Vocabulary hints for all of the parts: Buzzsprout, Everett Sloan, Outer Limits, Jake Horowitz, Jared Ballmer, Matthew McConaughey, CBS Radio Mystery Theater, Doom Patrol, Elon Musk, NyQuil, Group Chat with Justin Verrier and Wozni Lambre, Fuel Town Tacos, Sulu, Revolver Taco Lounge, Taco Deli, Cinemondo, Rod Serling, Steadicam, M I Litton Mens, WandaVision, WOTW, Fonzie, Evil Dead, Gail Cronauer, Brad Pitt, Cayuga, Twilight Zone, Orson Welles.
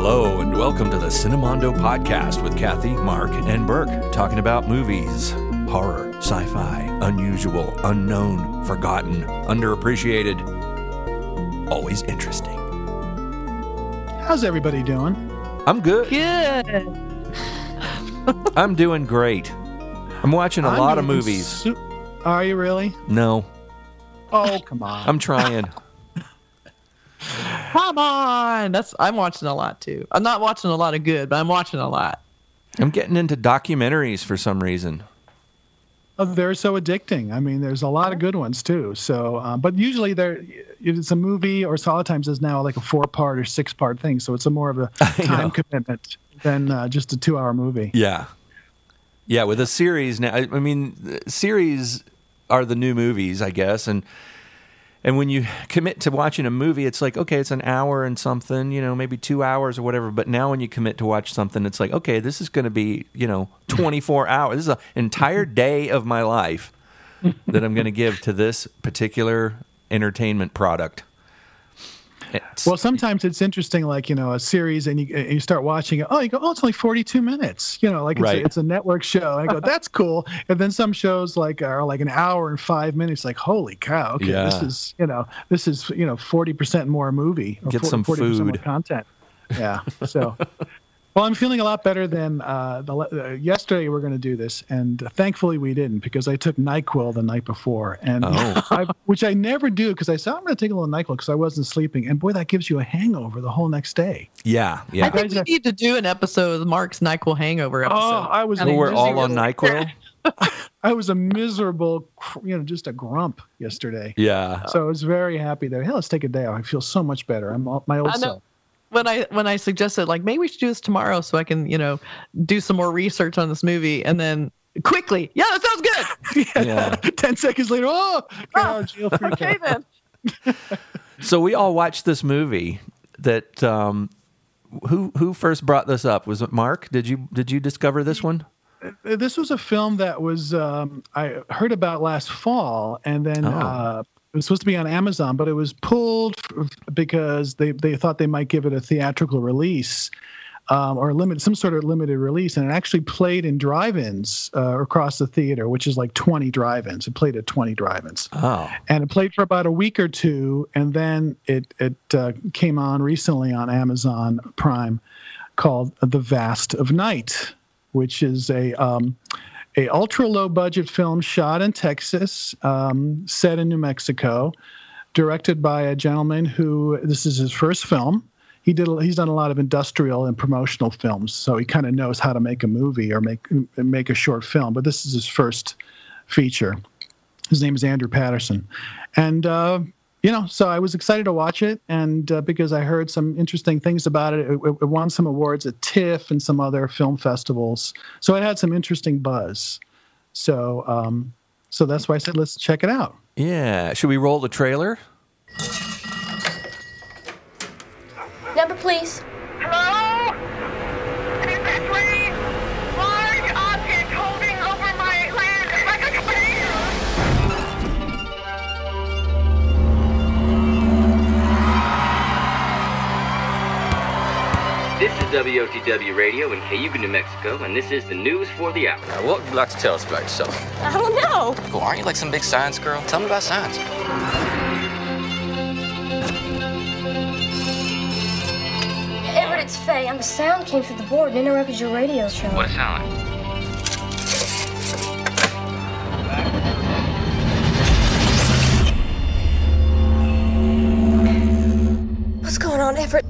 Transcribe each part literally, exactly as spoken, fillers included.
Hello and welcome to the Cinemondo Podcast with Kathy, Mark, and Burke, talking about movies, horror, sci-fi, unusual, unknown, forgotten, underappreciated, always interesting. How's everybody doing? I'm good. Good. I'm doing great. I'm watching a I'm lot of movies. Su- Are you really? No. Oh, come on. I'm trying. Come on. That's I'm watching a lot too. I'm not watching a lot of good, but I'm watching a lot. I'm getting into documentaries for some reason. Oh, they're so addicting. I mean, there's a lot of good ones too. So, uh, but usually there it's a movie, or a lot of times is now like a four-part or six-part thing. So it's a more of a time commitment than uh, just a two-hour movie. Yeah, yeah. With a series now, I, I mean, series are the new movies, I guess, and. And when you commit to watching a movie, it's like, okay, it's an hour and something, you know, maybe two hours or whatever. But now when you commit to watch something, it's like, okay, this is going to be, you know, twenty-four hours. This is an entire day of my life that I'm going to give to this particular entertainment product. It's, well, sometimes it's interesting, like, you know, a series and you and you start watching it. Oh, you go, oh, it's only forty-two minutes. You know, like it's, right. a, it's a network show. And I go, that's cool. And then some shows like are like an hour and five minutes. Like, holy cow. Okay, yeah. This is, you know, this is, you know, forty percent more movie. Or Get forty, some food. forty percent more content. Yeah. So, well, I'm feeling a lot better than uh, the, uh, yesterday we were going to do this. And uh, thankfully we didn't, because I took NyQuil the night before, and oh. I, which I never do, because I said, I'm going to take a little NyQuil because I wasn't sleeping. And boy, that gives you a hangover the whole next day. Yeah. yeah. I think we need to do an episode of Mark's NyQuil hangover episode. Oh, I was. Well, we're all on NyQuil? I was a miserable, you know, just a grump yesterday. Yeah. So I was very happy that, hey, let's take a day off. I feel so much better. I'm all, my old I know. self. When I when I suggested, like, maybe we should do this tomorrow so I can, you know, do some more research on this movie, and then quickly, yeah, that sounds good. yeah. yeah. Ten seconds later, oh, oh okay then. So we all watched this movie. That um, who who first brought this up? Was it Mark? Did you did you discover this one? This was a film that was um, I heard about last fall, and then. Oh. Uh, It was supposed to be on Amazon, but it was pulled because they, they thought they might give it a theatrical release um, or limit some sort of limited release. And it actually played in drive-ins uh, across the theater, which is like twenty drive-ins. It played at twenty drive-ins. Oh. And it played for about a week or two, and then it, it uh, came on recently on Amazon Prime, called The Vast of Night, which is a... Um, A ultra-low-budget film shot in Texas, um, set in New Mexico, directed by a gentleman who, this is his first film. He did. He's done a lot of industrial and promotional films, so he kind of knows how to make a movie or make make a short film. But this is his first feature. His name is Andrew Patterson. And, uh, you know, so I was excited to watch it, and uh, because I heard some interesting things about it. It, it, it won some awards at TIFF and some other film festivals, so it had some interesting buzz. So, um, so that's why I said let's check it out. Yeah, should we roll the trailer? Number, please. Hello? It is this way. Large object holding over my land like a tornado. This is W O T W Radio in Cayuga, New Mexico, and this is the news for the hour. Now, what would you like to tell us about yourself? I don't know. Well, aren't you like some big science girl? Tell me about science. Everett, it's Faye. Um, a sound came through the board and interrupted your radio show. What a sound. What's going on, Everett?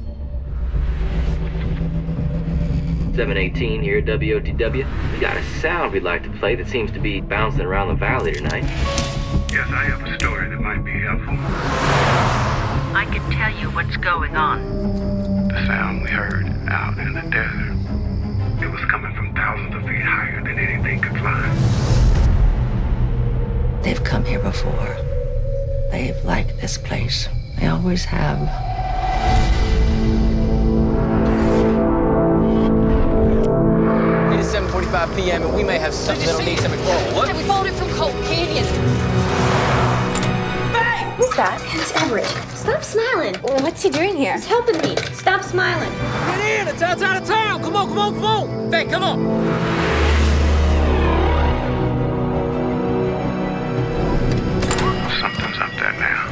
seven eighteen here at W O T W. We got a sound we'd like to play that seems to be bouncing around the valley tonight. Yes, I have a story that might be helpful. I can tell you what's going on. The sound we heard out in the desert, it was coming from thousands of feet higher than anything could fly. They've come here before. They've liked this place. They always have. seven forty-five p.m. and we may have something that'll need some control. What? We folded from Colt Canyon. Bang! Who's that? It's Everett. Stop smiling. Well, what's he doing here? He's helping me. Stop smiling. Get in. It's outside of town. Come on, come on, come on. Faye, come on. Something's up there now.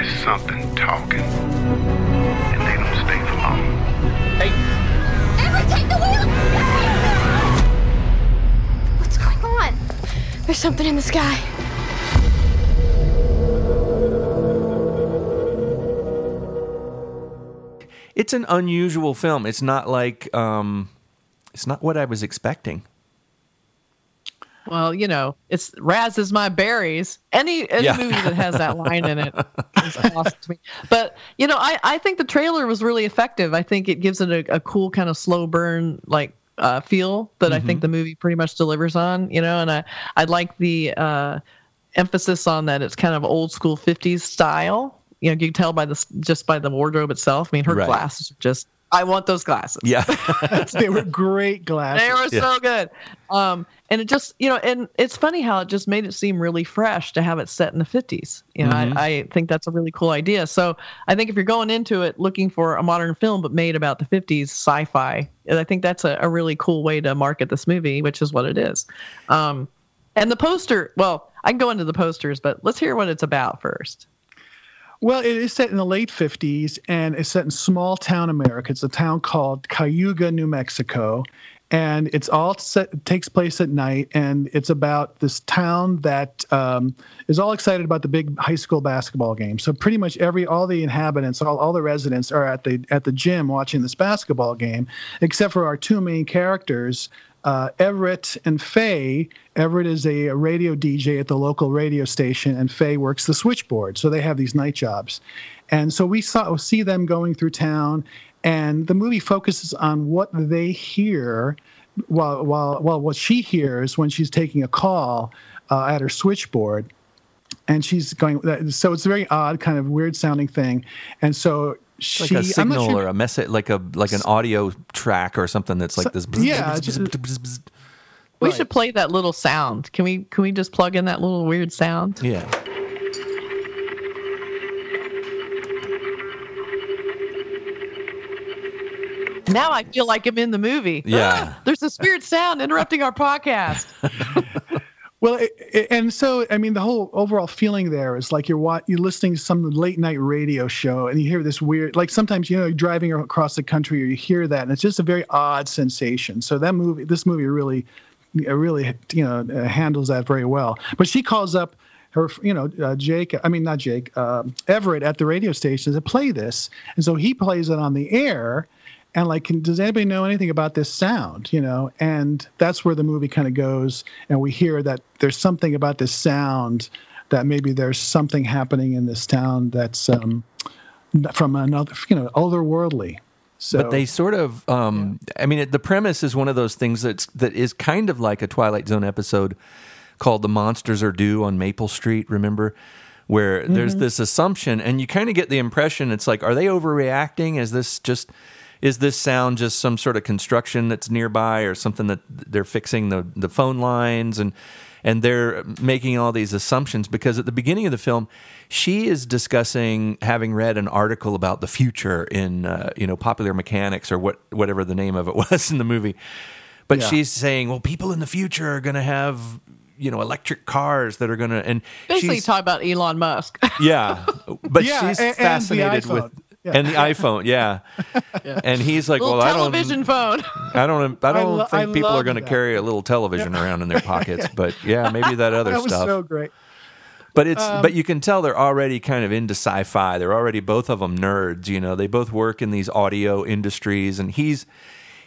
It's something talking. And they don't stay for long. Hey! Everett, take the wheel! Hey! What's going on? There's something in the sky. It's an unusual film. It's not like, um, it's not what I was expecting. Well, you know, it's Raz is my berries. Any, any yeah. movie that has that line in it is awesome to me. But, you know, I, I think the trailer was really effective. I think it gives it a, a cool kind of slow burn, like, uh, feel that mm-hmm. I think the movie pretty much delivers on, you know. And I, I like the uh, emphasis on that it's kind of old school fifties style. You know, you can tell by the, just by the wardrobe itself. I mean, her right. glasses are just... I want those glasses. Yeah. They were great glasses. They were yeah. so good. Um, and it just, you know, and it's funny how it just made it seem really fresh to have it set in the fifties. You know, mm-hmm. I, I think that's a really cool idea. So I think if you're going into it looking for a modern film, but made about the fifties sci-fi, I think that's a, a really cool way to market this movie, which is what it is. Um, and the poster, well, I can go into the posters, but let's hear what it's about first. Well, it is set in the late fifties, and it's set in small town America. It's a town called Cayuga, New Mexico, and it's all set, takes place at night. And it's about this town that um, is all excited about the big high school basketball game. So pretty much every all the inhabitants, all, all the residents, are at the at the gym watching this basketball game, except for our two main characters. Uh, Everett and Faye. Everett is a, a radio D J at the local radio station, and Faye works the switchboard. So they have these night jobs. And so we saw, see them going through town, and the movie focuses on what they hear, while, while, well, what she hears when she's taking a call uh, at her switchboard. And she's going, so it's a very odd, kind of weird sounding thing. And so She, like a signal sure, or a message, like a like an audio track or something that's like so, this. Bzz, yeah, bzz, just, bzz, bzz, bzz. We right. should play that little sound. Can we? Can we just plug in that little weird sound? Yeah. Now I feel like I'm in the movie. Yeah. Ah, there's this weird sound interrupting our podcast. Well, it, it, and so, I mean, the whole overall feeling there is like you're you're listening to some late night radio show and you hear this weird, like sometimes, you know, you're driving across the country or you hear that, and it's just a very odd sensation. So that movie, this movie really, really, you know, handles that very well. But she calls up her, you know, uh, Jake, I mean, not Jake, uh, Everett at the radio station to play this. And so he plays it on the air. And like, can, does anybody know anything about this sound, you know? And that's where the movie kind of goes, and we hear that there's something about this sound, that maybe there's something happening in this town that's um, from another, you know, otherworldly. So, but they sort of, um, yeah. I mean, it, the premise is one of those things that's, that is kind of like a Twilight Zone episode called The Monsters Are Due on Maple Street, remember? Where mm-hmm. there's this assumption, and you kind of get the impression, it's like, are they overreacting? Is this just... Is this sound just some sort of construction that's nearby, or something that they're fixing the, the phone lines, and and they're making all these assumptions? Because at the beginning of the film, she is discussing having read an article about the future in uh, you know Popular Mechanics or what whatever the name of it was in the movie. But yeah. she's saying, well, people in the future are going to have you know electric cars that are going to and basically talk about Elon Musk. yeah, but yeah, she's and, fascinated and with. Yeah. And the iPhone, yeah. yeah. And he's like, little well, I don't... television phone. I don't I don't I lo- think I people are going to carry a little television yeah. around in their pockets. yeah. But yeah, maybe that other that stuff. That was so great. But, it's, um, but you can tell they're already kind of into sci-fi. They're already both of them nerds, you know. They both work in these audio industries. And he's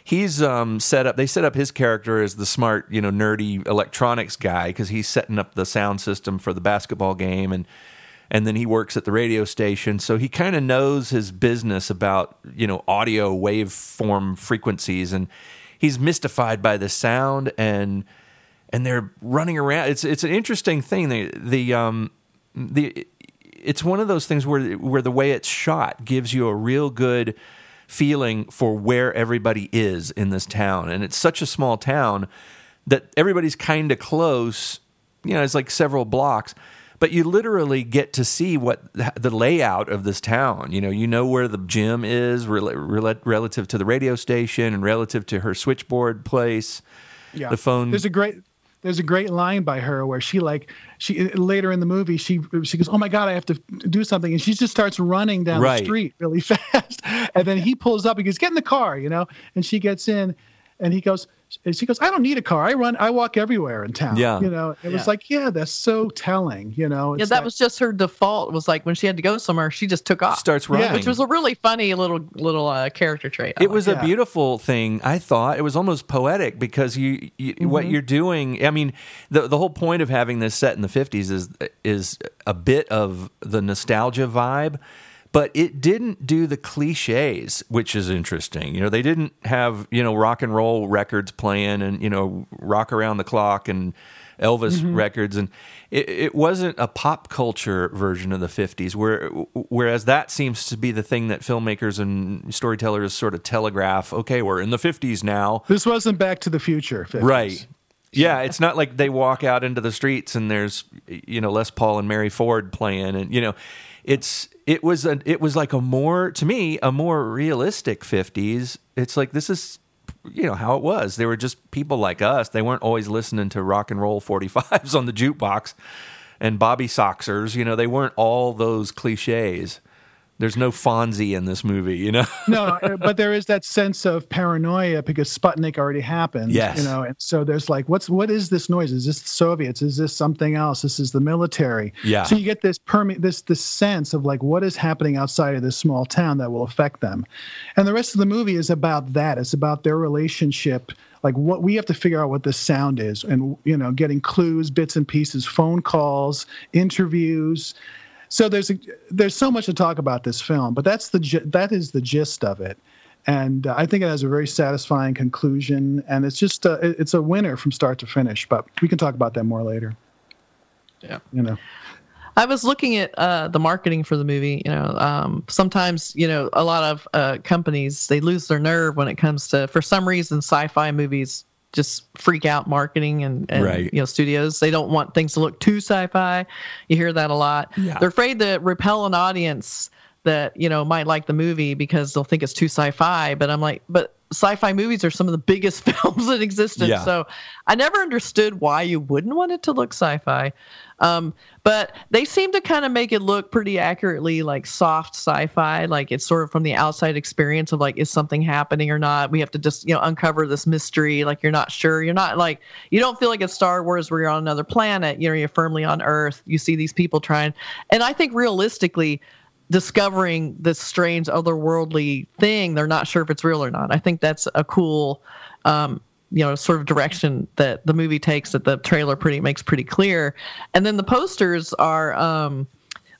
he's um, set up... They set up his character as the smart, you know, nerdy electronics guy, because he's setting up the sound system for the basketball game and... And then he works at the radio station, so he kind of knows his business about, you know, audio waveform frequencies, and he's mystified by the sound, and and they're running around. It's it's an interesting thing. The the um the it's one of those things where where the way it's shot gives you a real good feeling for where everybody is in this town, and it's such a small town that everybody's kind of close. You know, it's like several blocks. But you literally get to see what the layout of this town. You know, you know where the gym is rel- rel- relative to the radio station and relative to her switchboard place. Yeah, the phone. There's a great. There's a great line by her where she like she later in the movie she she goes, "Oh my God, I have to do something," and she just starts running down right. the street really fast, and then he pulls up and goes, "Get in the car," you know, and she gets in, and he goes, and she goes, "I don't need a car. I run, I walk everywhere in town." Yeah, you know, it yeah. was like, yeah, that's so telling, you know. It's yeah, that like, was just her default. Was like when she had to go somewhere, she just took off, starts running, yeah. which was a really funny little little uh, character trait. I it like. was yeah. a beautiful thing. I thought it was almost poetic because you, you mm-hmm. what you're doing. I mean, the the whole point of having this set in the fifties is is a bit of the nostalgia vibe. But it didn't do the cliches, which is interesting. You know, they didn't have, you know, rock and roll records playing and, you know, Rock Around the Clock and Elvis mm-hmm. records. And it, it wasn't a pop culture version of the fifties, where, whereas that seems to be the thing that filmmakers and storytellers sort of telegraph, okay, we're in the fifties now. This wasn't Back to the Future fifties. Right. Yeah, it's not like they walk out into the streets and there's, you know, Les Paul and Mary Ford playing. And, you know, it's... It was a, it was like a more, to me, a more realistic fifties. It's like, this is, you know, how it was. They were just people like us. They weren't always listening to rock and roll forty-fives on the jukebox and Bobby Soxers. You know, they weren't all those cliches. There's no Fonzie in this movie, you know? No, but there is that sense of paranoia because Sputnik already happened, yes. you know? And so there's like, what's, what is this noise? Is this the Soviets? Is this something else? This is the military. Yeah. So you get this perme- this this sense of like, what is happening outside of this small town that will affect them? And the rest of the movie is about that. It's about their relationship. Like, what we have to figure out what this sound is and, you know, getting clues, bits and pieces, phone calls, interviews. So there's a, there's so much to talk about this film, but that's the that is the gist of it, and uh, I think it has a very satisfying conclusion, and it's just a, it's a winner from start to finish. But we can talk about that more later. Yeah, you know, I was looking at uh, the marketing for the movie. You know, um, sometimes you know a lot of uh, companies, they lose their nerve when it comes to, for some reason, sci-fi movies just freak out marketing and, and right. you know, studios. They don't want things to look too sci-fi. You hear that a lot. Yeah. They're afraid to repel an audience that, you know, might like the movie because they'll think it's too sci-fi. But I'm like, but sci-fi movies are some of the biggest films in existence. Yeah. So I never understood why you wouldn't want it to look sci-fi. Um, but they seem to kind of make it look pretty accurately like soft sci-fi, like it's sort of from the outside experience of like, is something happening or not? We have to just, you know, uncover this mystery. Like, you're not sure. You're not like, you don't feel like it's Star Wars where you're on another planet. You know, you're firmly on Earth. You see these people trying. And I think realistically, discovering this strange otherworldly thing, they're not sure if it's real or not. I think that's a cool, um, you know, sort of direction that the movie takes, that the trailer pretty makes pretty clear. And then the posters are, um,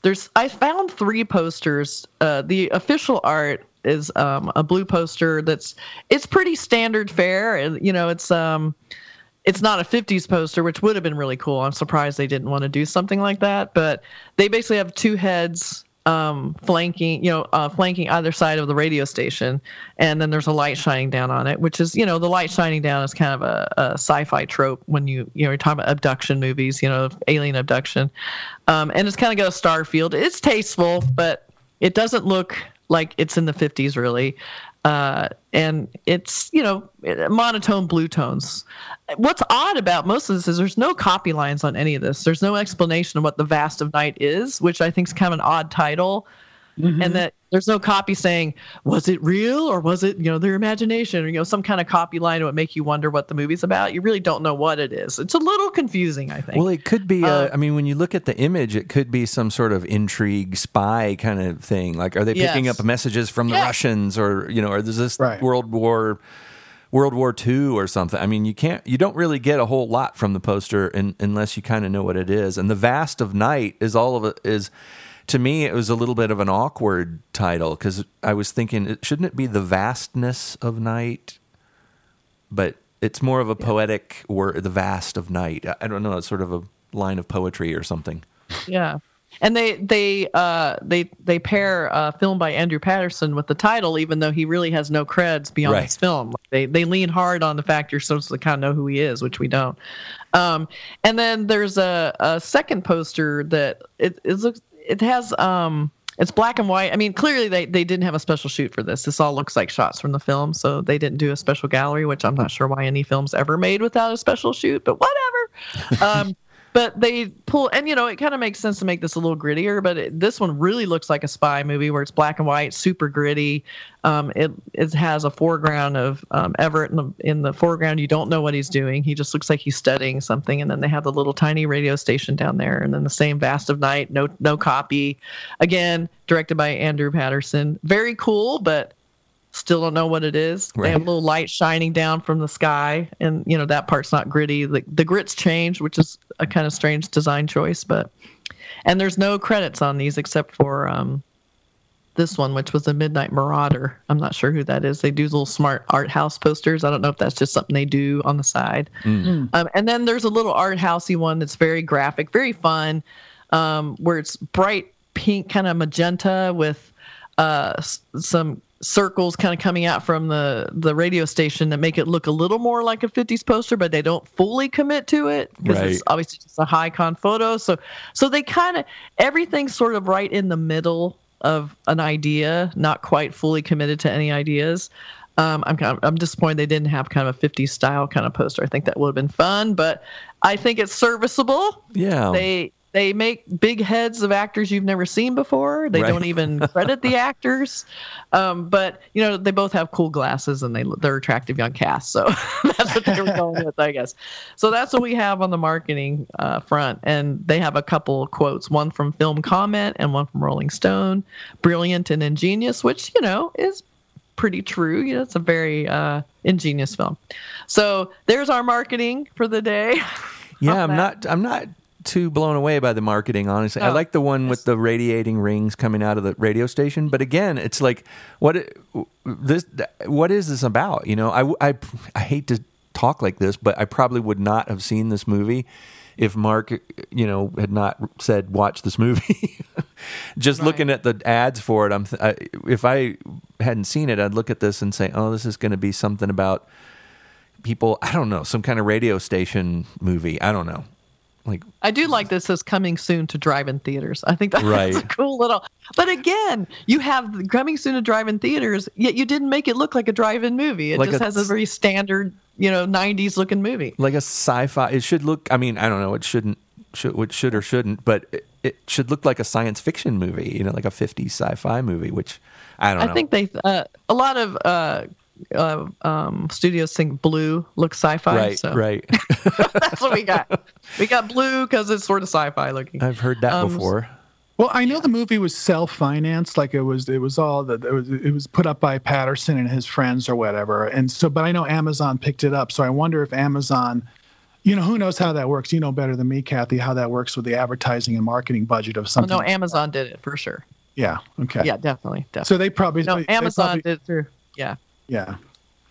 there's, I found three posters. Uh, the official art is, um, a blue poster. That's, it's pretty standard fare. And, you know, it's, um, it's not a fifties poster, which would have been really cool. I'm surprised they didn't want to do something like that, but they basically have two heads, um, flanking, you know, uh, flanking either side of the radio station. And then there's a light shining down on it, which is, you know, the light shining down is kind of a, a sci-fi trope when you, you know, you're talking about abduction movies, you know, alien abduction. Um, and it's kind of got a star field. It's tasteful, but it doesn't look like it's in the fifties really. Uh, and it's, you know, monotone blue tones. What's odd about most of this is there's no copy lines on any of this. There's no explanation of what The Vast of Night is, which I think is kind of an odd title. Mm-hmm. And that there's no copy saying, was it real or was it, you know, their imagination, or, you know, some kind of copy line would make you wonder what the movie's about. You really don't know what it is. It's a little confusing, I think. Well, it could be, uh, a, I mean, when you look at the image, it could be some sort of intrigue spy kind of thing. Like, are they picking yes. up messages from the yes. Russians, or, you know, or is this right. World War, World War Two or something? I mean, you can't, you don't really get a whole lot from the poster in, unless you kind of know what it is. And The Vast of Night is all of it is, to me, it was a little bit of an awkward title because I was thinking, shouldn't it be The Vastness of Night? But it's more of a poetic word, The Vast of Night. I don't know, it's sort of a line of poetry or something. Yeah. And they they uh, they they pair a film by Andrew Patterson with the title, even though he really has no creds beyond right. this film. They they lean hard on the fact you're supposed to kind of know who he is, which we don't. Um, and then there's a, a second poster that it it looks it has um, it's black and white. I mean, clearly they, they didn't have a special shoot for this. This all looks like shots from the film, so they didn't do a special gallery, which I'm not sure why any film's ever made without a special shoot, but whatever. Um, But they pull, and you know, it kind of makes sense to make this a little grittier. But it, this one really looks like a spy movie where it's black and white, super gritty. Um, it it has a foreground of um, Everett in the, in the foreground. You don't know what he's doing. He just looks like he's studying something. And then they have the little tiny radio station down there. And then the same Vast of Night, no no copy. Again, directed by Andrew Patterson. Very cool, but still don't know what it is. Right. They have a little light shining down from the sky, and you know that part's not gritty. The, the grit's changed, which is a kind of strange design choice, but and there's no credits on these except for um, this one, which was a Midnight Marauder. I'm not sure who that is. They do little smart art house posters. I don't know if that's just something they do on the side. Mm. Um, and then there's a little art housey one that's very graphic, very fun, um, where it's bright pink, kind of magenta with uh, some circles kind of coming out from the, the radio station that make it look a little more like a fifties poster, but they don't fully commit to it because right. it's obviously just a high con photo. So, so they kind of, everything's sort of right in the middle of an idea, not quite fully committed to any ideas. Um, I'm kind of, I'm disappointed they didn't have kind of a fifties style kind of poster. I think that would have been fun, but I think it's serviceable. Yeah. They, They make big heads of actors you've never seen before. They right. don't even credit the actors. Um, but, you know, they both have cool glasses and they, they're attractive young cast. So that's what they were going with, I guess. So that's what we have on the marketing uh, front. And they have a couple of quotes, one from Film Comment and one from Rolling Stone. Brilliant and ingenious, which, you know, is pretty true. You know, it's a very uh, ingenious film. So there's our marketing for the day. Yeah, I'm not, I'm not... too blown away by the marketing, honestly. Oh, I like the one yes. with the radiating rings coming out of the radio station, but again, it's like what this what is this about? You know, I, I, I hate to talk like this, but I probably would not have seen this movie if Mark, you know, had not said watch this movie. Just right. looking at the ads for it, I'm th- I, if I hadn't seen it, I'd look at this and say, "Oh, this is going to be something about people, I don't know, some kind of radio station movie. I don't know." Like, I do like this as coming soon to drive-in theaters. I think that's right. a cool little... But again, you have the coming soon to drive-in theaters, yet you didn't make it look like a drive-in movie. It like just a, has a very standard, you know, nineties-looking movie. Like a sci-fi... It should look... I mean, I don't know. It shouldn't... Should, it should or shouldn't, but it, it should look like a science fiction movie, you know, like a fifties sci-fi movie, which I don't I know. I think they... Uh, a lot of... Uh, Uh, um, studios think blue looks sci-fi, right? So. Right. That's what we got. We got blue because it's sort of sci-fi looking. I've heard that um, before. Well, I know yeah. the movie was self-financed, like it was. It was all that it was. It was put up by Patterson and his friends or whatever. And so, but I know Amazon picked it up. So I wonder if Amazon, you know, who knows how that works? You know better than me, Kathy, how that works with the advertising and marketing budget of something. Well, no, Amazon like did it for sure. Yeah. Okay. Yeah, definitely. definitely. So they probably no they, Amazon they probably, did it through. Yeah. Yeah,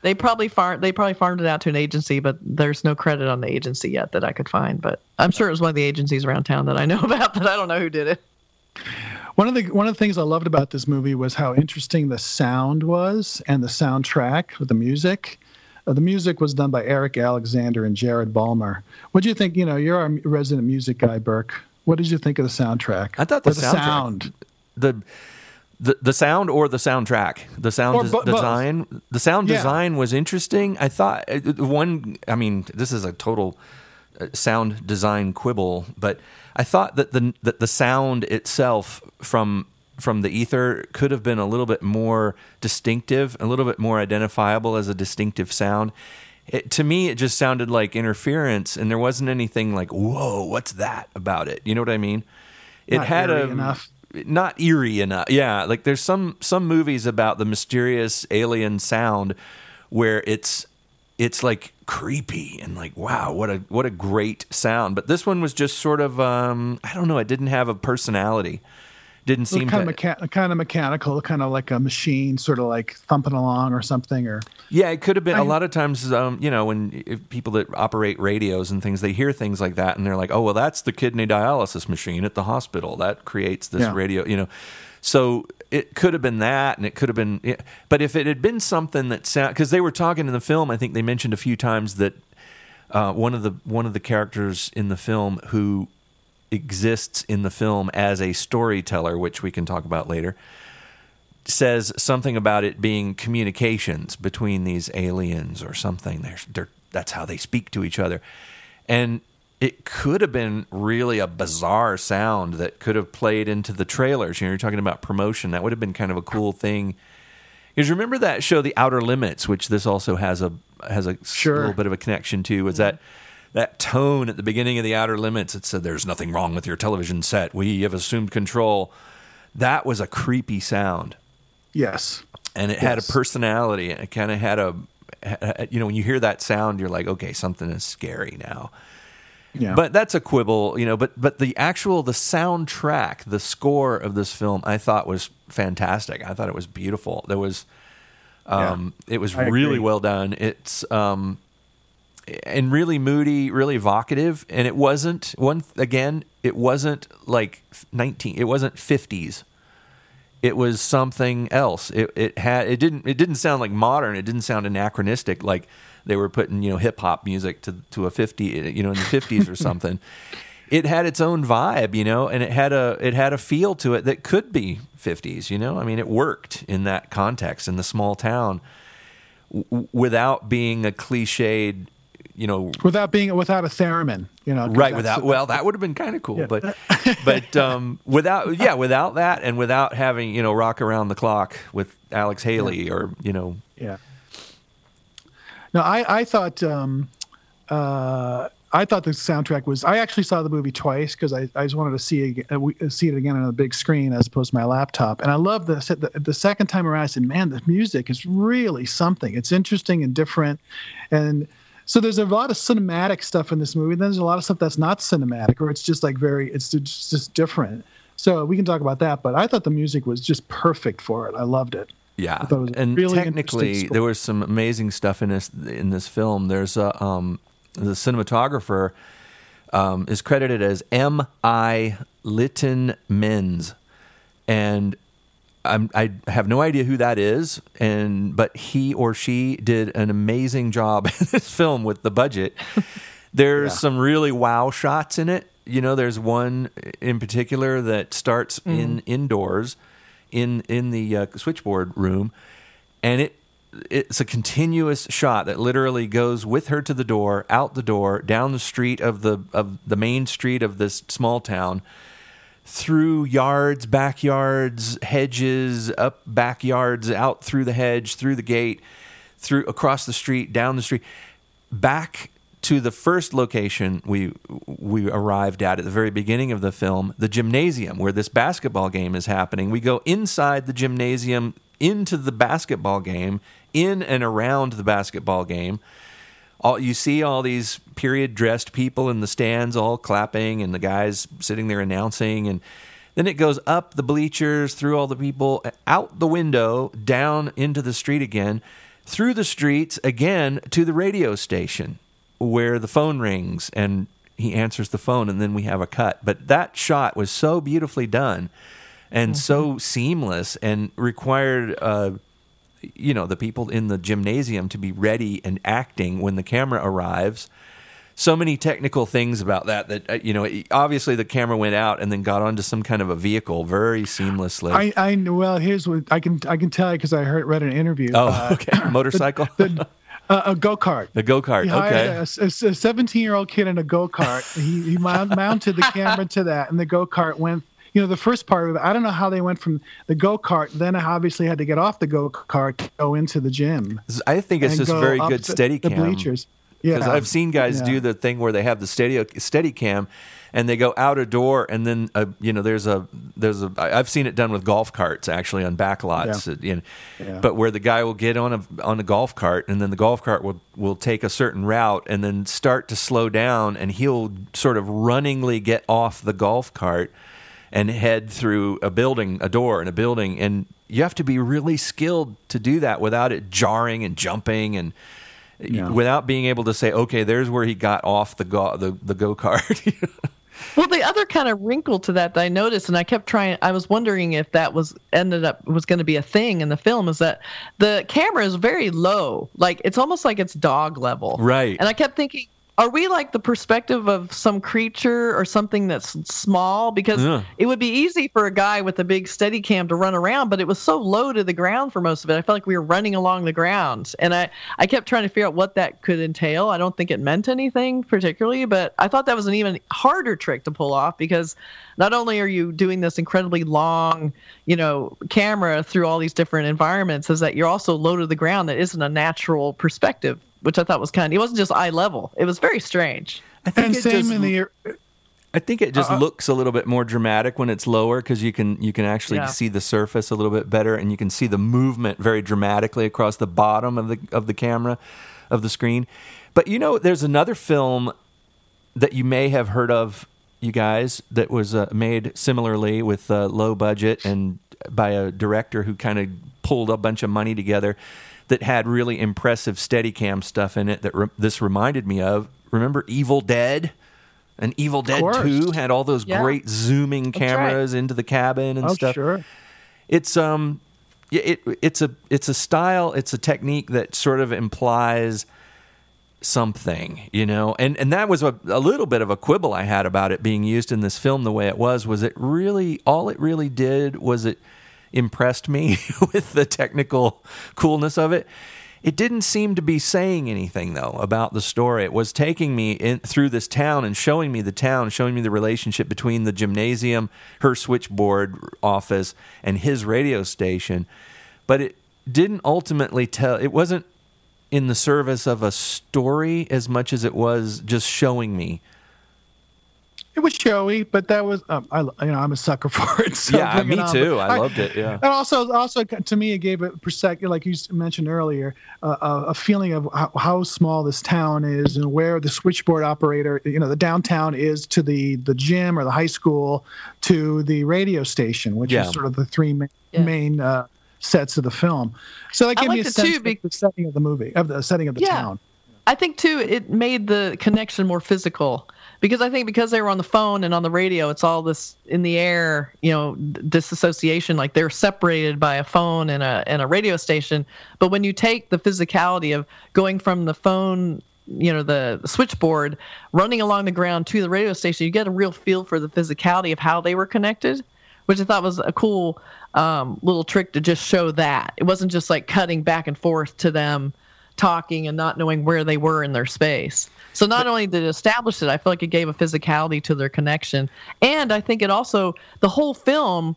they probably farm. They probably farmed it out to an agency, but there's no credit on the agency yet that I could find. But I'm sure it was one of the agencies around town that I know about, but I don't know who did it. One of the one of the things I loved about this movie was how interesting the sound was and the soundtrack with the music. Uh, the music was done by Eric Alexander and Jared Ballmer. What do you think? You know, you're our resident music guy, Burke. What did you think of the soundtrack? I thought the, the sound. The The the sound or the soundtrack, the sound bo- design, both. the sound yeah. design was interesting. I thought one, I mean, this is a total sound design quibble, but I thought that the that the sound itself from from the ether could have been a little bit more distinctive, a little bit more identifiable as a distinctive sound. It, to me, it just sounded like interference, and there wasn't anything like, whoa, what's that about it? You know what I mean? It Not had a... Enough. Not eerie enough. Yeah, like there's some some movies about the mysterious alien sound where it's it's like creepy and like wow, what a what a great sound. But this one was just sort of um, I don't know, it didn't have a personality. didn't seem kind to... Of mecha- kind of mechanical, kind of like a machine sort of like thumping along or something. Or Yeah, it could have been. I, a lot of times, um, you know, when if people that operate radios and things, they hear things like that and they're like, oh, well, that's the kidney dialysis machine at the hospital. That creates this yeah. radio, you know. So it could have been that, and it could have been... It, but if it had been something that sound... Because they were talking in the film, I think they mentioned a few times that uh, one of the one of the characters in the film who... exists in the film as a storyteller, which we can talk about later, says something about it being communications between these aliens or something. They're, they're, that's how they speak to each other. And it could have been really a bizarre sound that could have played into the trailers. You know, you're talking about promotion. That would have been kind of a cool thing. Because remember that show, The Outer Limits, which this also has a has a sure. little bit of a connection to, was that... That tone at the beginning of The Outer Limits, it said, there's nothing wrong with your television set. We have assumed control. That was a creepy sound. Yes. And it yes. had a personality. And it kind of had a, you know, when you hear that sound, you're like, okay, something is scary now. Yeah. But that's a quibble, you know. But but the actual, the soundtrack, the score of this film, I thought was fantastic. I thought it was beautiful. There was, um, yeah, it was I really agree. well done. It's, um. And really moody, really evocative, and it wasn't one again. It wasn't like nineteen. It wasn't fifties. It was something else. It it had. It didn't. It didn't sound like modern. It didn't sound anachronistic. Like they were putting you know hip hop music to to a fifty you know in the fifties or something. It had its own vibe, you know, and it had a it had a feel to it that could be fifties. You know, I mean, it worked in that context in the small town w- without being a cliched. You know, without being without a theremin, you know, right? Without well, that would have been kind of cool, yeah. but but um, without yeah, without that, and without having you know rock around the clock with Alex Haley yeah. or you know yeah. No, I I thought um, uh, I thought the soundtrack was. I actually saw the movie twice because I, I just wanted to see see it again on the big screen as opposed to my laptop, and I loved the the, the second time around. I said, man, the music is really something. It's interesting and different, and. So there's a lot of cinematic stuff in this movie. Then there's a lot of stuff that's not cinematic, or it's just like very, it's just, just different. So we can talk about that. But I thought the music was just perfect for it. I loved it. Yeah, it was and really technically there was some amazing stuff in this in this film. There's a um, the cinematographer um, is credited as M I Litton Mens, and. I'm, I have no idea who that is, and but he or she did an amazing job in this film with the budget. There's yeah. some really wow shots in it. You know, there's one in particular that starts mm. in indoors, in in the uh, switchboard room, and it it's a continuous shot that literally goes with her to the door, out the door, down the street of the of the main street of this small town. Through yards, backyards, hedges, up backyards, out through the hedge, through the gate, through across the street, down the street, back to the first location we we arrived at at the very beginning of the film, the gymnasium where this basketball game is happening. We go inside the gymnasium, into the basketball game, in and around the basketball game. All, you see all these period-dressed people in the stands all clapping and the guys sitting there announcing. And then it goes up the bleachers, through all the people, out the window, down into the street again, through the streets again to the radio station where the phone rings and he answers the phone and then we have a cut. But that shot was so beautifully done and mm-hmm. so seamless and required... Uh, you know, the people in the gymnasium to be ready and acting when the camera arrives. So many technical things about that, that, you know, obviously the camera went out and then got onto some kind of a vehicle very seamlessly. I, I well, here's what I can, I can tell you because I heard, read an interview. Oh, uh, okay. Motorcycle? The, the, uh, a go-kart. A go-kart. He hired okay. A, a, a seventeen-year-old kid in a go-kart. he he mounted the camera to that and the go-kart went. You know, the first part of it, I don't know how they went from the go-kart, then I obviously had to get off the go-kart to go into the gym. I think it's just very good steady cam. The bleachers. Yeah. Because I've seen guys yeah. do the thing where they have the steady, steady cam and they go out a door and then, uh, you know, there's a, there's a, I've seen it done with golf carts actually on back lots. Yeah. You know, yeah. But where the guy will get on a, on a golf cart and then the golf cart will, will take a certain route and then start to slow down and he'll sort of runningly get off the golf cart. and head through a building, a door in a building. And you have to be really skilled to do that without it jarring and jumping and yeah. without being able to say, okay, there's where he got off the go- the, the go-kart. Well, the other kind of wrinkle to that that I noticed, and I kept trying, I was wondering if that was ended up was going to be a thing in the film, is that the camera is very low. Like, it's almost like it's dog level. Right. And I kept thinking, are we like the perspective of some creature or something that's small? Because yeah. it would be easy for a guy with a big Steadicam to run around, but it was so low to the ground for most of it. I felt like we were running along the ground. And I, I kept trying to figure out what that could entail. I don't think it meant anything particularly, but I thought that was an even harder trick to pull off, because not only are you doing this incredibly long, you know, camera through all these different environments, is that you're also low to the ground. That isn't a natural perspective, which I thought was kind of, it wasn't just eye level. It was very strange. I think and it same just, in the, I think it just uh, looks a little bit more dramatic when it's lower, because you can you can actually yeah. see the surface a little bit better, and you can see the movement very dramatically across the bottom of the of the camera, of the screen. But you know, there's another film that you may have heard of, you guys, that was uh, made similarly with uh, low budget and by a director who kind of pulled a bunch of money together, that had really impressive Steadicam stuff in it that re- this reminded me of. Remember Evil Dead? And Evil Dead two had all those yeah. great zooming cameras right. into the cabin and oh, stuff. Sure. It's um, it it's a it's a style, it's a technique that sort of implies something, you know. And and that was a, a little bit of a quibble I had about it being used in this film the way it was. Was it really all it really did was it. impressed me with the technical coolness of it. It didn't seem to be saying anything, though, about the story. It was taking me in, through this town and showing me the town, showing me the relationship between the gymnasium, her switchboard office, and his radio station. But it didn't ultimately tell... It wasn't in the service of a story as much as it was just showing me. It was showy, but that was um, I you know I'm a sucker for it. So yeah, me it too. I, I loved it. Yeah, and also also to me it gave it perspective, like you mentioned earlier, uh, a feeling of how, how small this town is and where the switchboard operator, you know, the downtown is to the, the gym or the high school to the radio station, which yeah. is sort of the three main yeah. main uh, sets of the film. So that gave like me a sense too, of be- the setting of the movie, of the setting of the yeah. town. I think too it made the connection more physical. Because I think because they were on the phone and on the radio, it's all this in the air, you know, disassociation. Like they're separated by a phone and a and a radio station. But when you take the physicality of going from the phone, you know, the switchboard, running along the ground to the radio station, you get a real feel for the physicality of how they were connected, which I thought was a cool um, little trick to just show that. It wasn't just like cutting back and forth to them talking and not knowing where they were in their space. So not only did it establish it, I feel like it gave a physicality to their connection. And I think it also, the whole film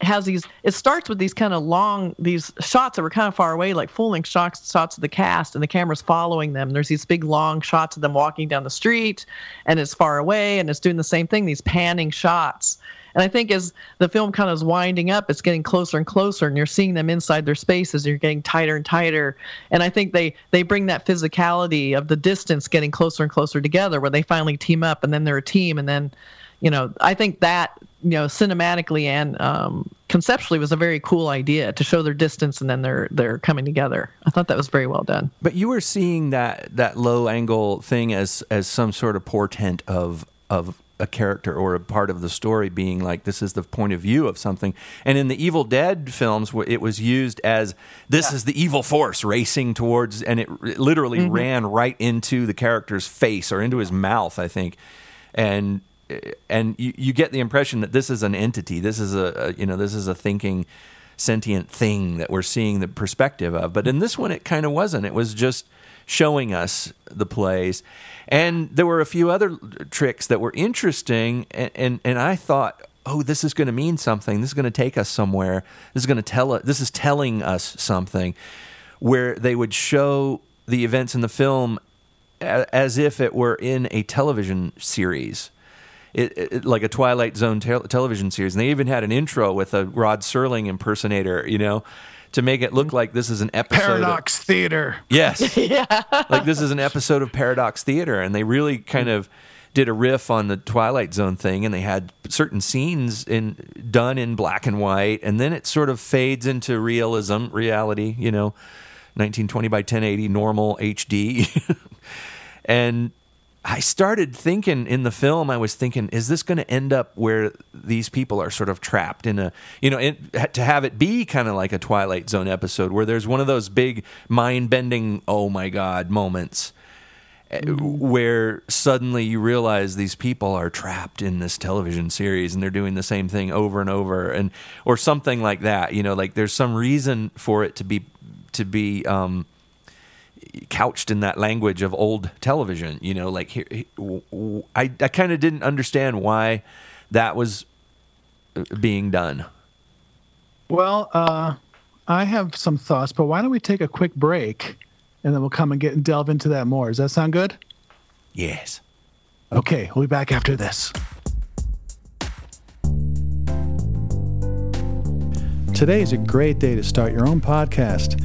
has these, it starts with these kind of long, these shots that were kind of far away, like full-length shots, shots of the cast, and the camera's following them. There's these big, long shots of them walking down the street, and it's far away, and it's doing the same thing, these panning shots. And I think as the film kind of is winding up, it's getting closer and closer, and you're seeing them inside their spaces. You're getting tighter and tighter. And I think they, they bring that physicality of the distance getting closer and closer together, where they finally team up, and then they're a team. And then, you know, I think that, you know, cinematically and um, conceptually was a very cool idea to show their distance, and then they're they're coming together. I thought that was very well done. But you were seeing that that low angle thing as as some sort of portent of of. a character or a part of the story being like, this is the point of view of something. And in the Evil Dead films, it was used as this yeah. is the evil force racing towards, and it literally mm-hmm. ran right into the character's face or into his mouth, I think. And and you, you get the impression that this is an entity. This is a, a you know this is a thinking, sentient thing that we're seeing the perspective of. But in this one, it kind of wasn't. It was just showing us the plays. And there were a few other tricks that were interesting, and, and, and I thought, oh, this is going to mean something. This is going to take us somewhere. This is going to tell us. This is telling us something. Where they would show the events in the film as if it were in a television series, it, it, like a Twilight Zone te- television series. And they even had an intro with a Rod Serling impersonator, you know, to make it look like this is an episode Paradox of, Theater. Yes. yeah. Like this is an episode of Paradox Theater, and they really kind of did a riff on the Twilight Zone thing, and they had certain scenes in done in black and white, and then it sort of fades into realism, reality, you know, nineteen twenty by ten eighty, normal H D. And I started thinking in the film, I was thinking, is this going to end up where these people are sort of trapped in a, you know, it, to have it be kind of like a Twilight Zone episode where there's one of those big mind-bending, oh my God, moments where suddenly you realize these people are trapped in this television series and they're doing the same thing over and over, and or something like that, you know, like there's some reason for it to be to be um, couched in that language of old television, you know, like here, I, I kind of didn't understand why that was being done. Well, uh, I have some thoughts, but why don't we take a quick break and then we'll come and get and delve into that more. Does that sound good? Yes. Okay. We'll be back after this. Today is a great day to start your own podcast.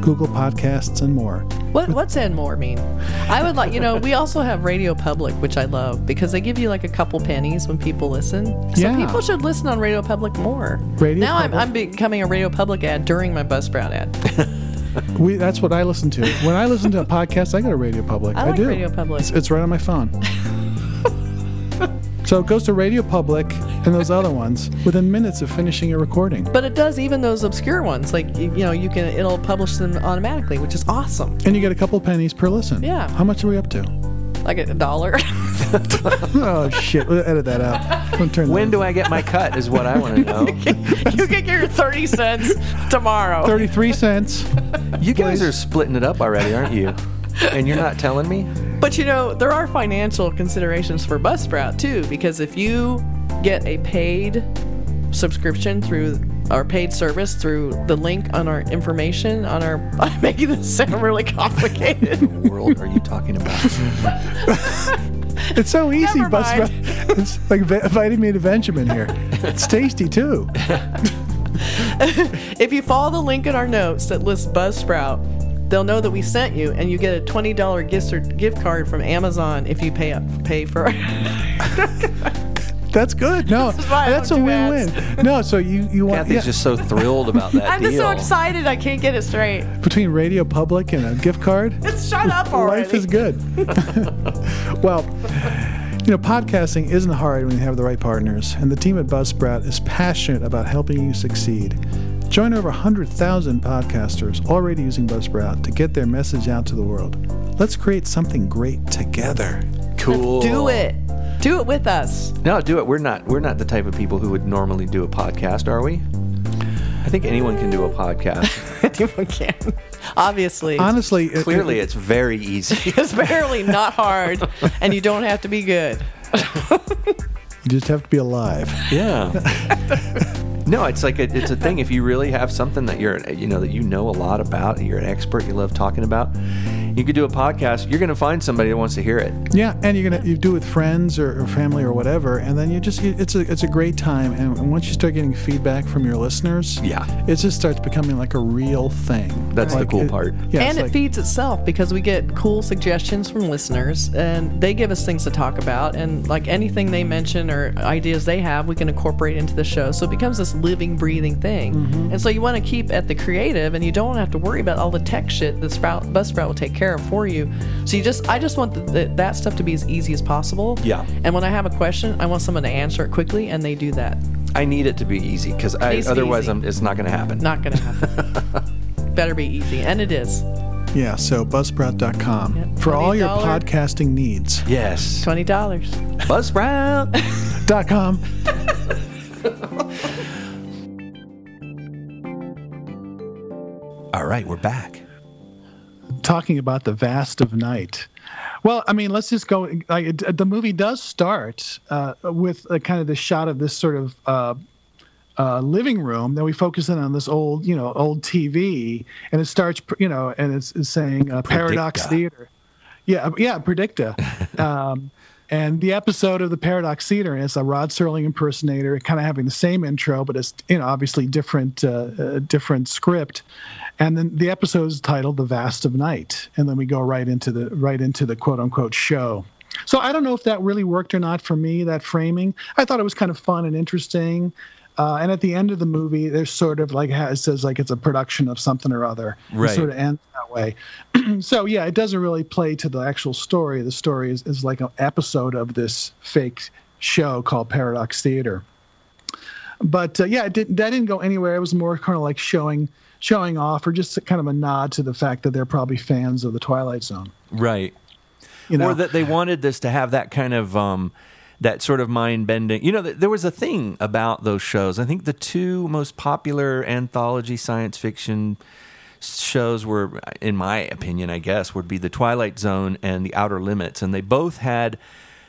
Google Podcasts, and more. What, what's and more mean? I would like, you know, we also have Radio Public, which I love because they give you like a couple pennies when people listen. So yeah. People should listen on Radio Public more. Radio now Public. I'm, I'm becoming a Radio Public ad during my Buzzsprout ad. We, that's what I listen to. When I listen to a podcast, I go to Radio Public. I, like I do. Radio Public. It's, it's right on my phone. So it goes to Radio Public and those other ones within minutes of finishing your recording. But it does even those obscure ones. Like, you know, you can it'll publish them automatically, which is awesome. And you get a couple pennies per listen. Yeah. How much are we up to? Like a dollar. Oh, shit. We'll edit that out. We'll turn that when on. Do I get my cut is what I want to know. You get your thirty cents tomorrow. thirty-three cents. You guys are splitting it up already, aren't you? And you're not telling me? But, you know, there are financial considerations for Buzzsprout, too, because if you get a paid subscription through our paid service through the link on our information, on our... I'm making this sound really complicated. What in the world are you talking about? It's so easy, Buzzsprout. It's like inviting me to Benjamin here. It's tasty, too. If you follow the link in our notes that lists Buzzsprout, they'll know that we sent you, and you get a twenty dollars gift, or gift card from Amazon if you pay up, pay for it. That's good. No, that's a win-win. Ads. No, so you, you want... Kathy's yeah. just so thrilled about that I'm deal. Just so excited I can't get it straight. Between Radio Public and a gift card? Just shut up already. Life is good. Well, you know, podcasting isn't hard when you have the right partners, and the team at Buzzsprout is passionate about helping you succeed. Join over one hundred thousand podcasters already using Buzzsprout to get their message out to the world. Let's create something great together. Cool. Let's do it. Do it with us. No, do it. We're not we're not the type of people who would normally do a podcast, are we? I think anyone can do a podcast. Anyone can. Obviously. Honestly. Clearly, it, it, it's very easy. It's barely not hard, and you don't have to be good. You just have to be alive. Yeah. No, it's like a, it's a thing. If you really have something that you're, you know, that you know a lot about, you're an expert, you love talking about, you could do a podcast. You're going to find somebody that wants to hear it. Yeah, and you're gonna you do it with friends or, or family or whatever, and then you just you, it's a it's a great time. And once you start getting feedback from your listeners, yeah, it just starts becoming like a real thing. That's like the cool it, part. Yeah, and it like, feeds itself because we get cool suggestions from listeners, and they give us things to talk about, and like anything they mention or ideas they have, we can incorporate into the show. So it becomes this living, breathing thing. Mm-hmm. And so you want to keep at the creative, and you don't have to worry about all the tech shit that Sprout, Buzzsprout will take care of for you. So you just, I just want the, the, that stuff to be as easy as possible. Yeah. And when I have a question, I want someone to answer it quickly, and they do that. I need it to be easy, because otherwise I'm, it's not going to happen. Not going to happen. Better be easy, and it is. Yeah, so Buzzsprout dot com yep. for all your podcasting needs. Yes. twenty dollars. Buzzsprout dot com. All right, we're back. Talking about The Vast of Night. Well, I mean, let's just go. Like, the movie does start uh, with a, kind of the shot of this sort of uh, uh, living room, then we focus in on this old, you know, old T V, and it starts, you know, and it's, it's saying uh, Paradox Theater. Yeah, yeah, Predicta. Um, and the episode of the Paradox Theater, and it's a Rod Serling impersonator, kind of having the same intro, but it's, you know, obviously different, uh, uh, different script. And then the episode is titled "The Vast of Night," and then we go right into the right into the quote unquote show. So I don't know if that really worked or not for me. That framing, I thought it was kind of fun and interesting. Uh, and at the end of the movie, there's sort of like it says like it's a production of something or other. Right. It sort of ends that way. So yeah, it doesn't really play to the actual story. The story is, is like an episode of this fake show called Paradox Theater. But uh, yeah, it didn't, that didn't go anywhere. It was more kind of like showing showing off, or just kind of a nod to the fact that they're probably fans of the Twilight Zone. Right. You know? Or that they wanted this to have that kind of. Um, That sort of mind-bending... You know, there was a thing about those shows. I think the two most popular anthology science fiction shows were, in my opinion, I guess, would be The Twilight Zone and The Outer Limits. And they both had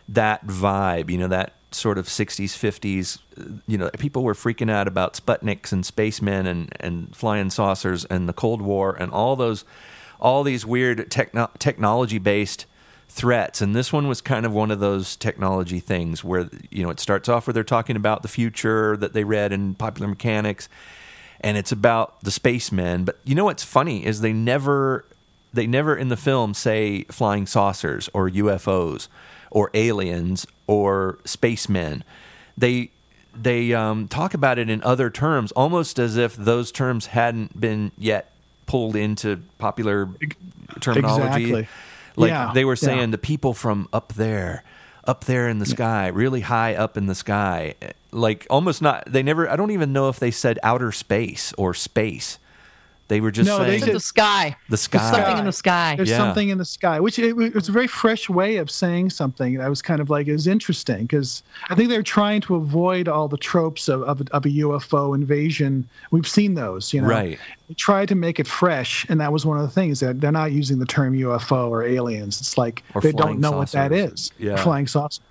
that vibe, you know, that sort of sixties, fifties... You know, people were freaking out about Sputniks and spacemen and, and flying saucers and the Cold War and all those... All these weird techno- technology-based... threats, and this one was kind of one of those technology things where, you know, it starts off where they're talking about the future that they read in Popular Mechanics, and it's about the spacemen. But you know what's funny is they never, they never in the film say flying saucers or U F Os or aliens or spacemen. They they um, talk about it in other terms, almost as if those terms hadn't been yet pulled into popular terminology. Exactly. Like yeah, they were saying, yeah. the people from up there, up there in the yeah. sky, really high up in the sky, like almost not. They never. I don't even know if they said outer space or space. They were just no, saying they said the sky, the sky, There's something in the sky. There's yeah. something in the sky, which it, it was a very fresh way of saying something. That was kind of like it was interesting because I think they're trying to avoid all the tropes of, of of a U F O invasion. We've seen those, you know. Right. They tried to make it fresh, and that was one of the things that they're not using the term U F O or aliens. It's like or they don't know saucers. What that is. Yeah. Flying saucer.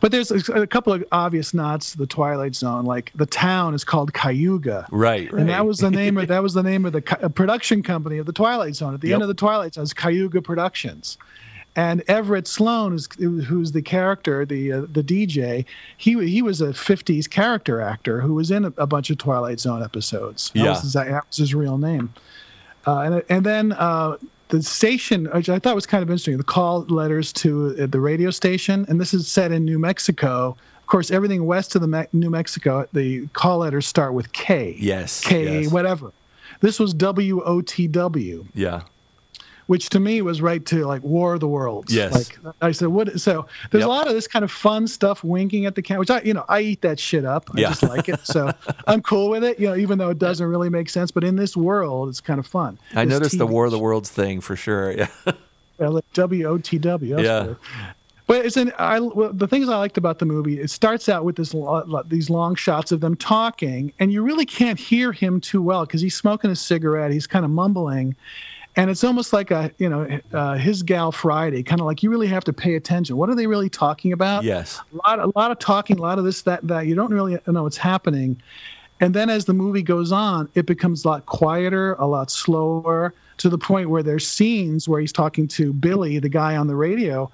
But there's a couple of obvious nods to the Twilight Zone. Like the town is called Cayuga, right? And right. that was the name of that was the name of the co- production company of the Twilight Zone. At the yep. end of the Twilight Zone, it's Cayuga Productions. And Everett Sloan, is, who's the character, the uh, the D J, he he was a fifties character actor who was in a, a bunch of Twilight Zone episodes. That, yeah. was, his, that was his real name. Uh, and and then uh, the station, which I thought was kind of interesting, the call letters to the radio station, and this is set in New Mexico. Of course, everything west of the Me- New Mexico, the call letters start with K. Yes. K, yes. whatever. This was W O T W. Yeah. Which to me was right to like War of the Worlds. Yes. Like I said, what? So there's yep. a lot of this kind of fun stuff, winking at the camera, which I, you know, I eat that shit up. I yeah. just like it. So I'm cool with it, you know, even though it doesn't really make sense. But in this world, it's kind of fun. I this noticed T V the War of the Worlds thing for sure. Yeah. W O T W. Yeah. Sure. But it's an, I, well, the things I liked about the movie, it starts out with this these long shots of them talking, and you really can't hear him too well because he's smoking a cigarette. He's kind of mumbling. And it's almost like a, you know, uh, His Gal Friday, kind of like you really have to pay attention. What are they really talking about? Yes. A lot, a lot of talking, a lot of this, that, that. You don't really know what's happening. And then as the movie goes on, it becomes a lot quieter, a lot slower, to the point where there's scenes where he's talking to Billy, the guy on the radio,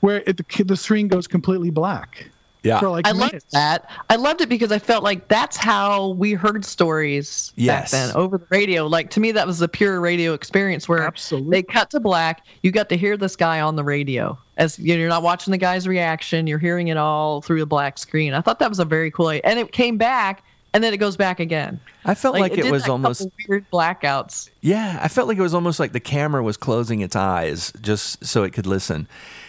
where it, the, the screen goes completely black. Yeah, for like I minutes. Loved that. I loved it because I felt like that's how we heard stories yes. back then over the radio. Like to me, that was the pure radio experience where Absolutely. They cut to black. You got to hear this guy on the radio as you know, you're not watching the guy's reaction. You're hearing it all through the black screen. I thought that was a very cool, and it came back. And then it goes back again. I felt like, like it, it was like almost weird blackouts. Yeah, I felt like it was almost like the camera was closing its eyes just so it could listen.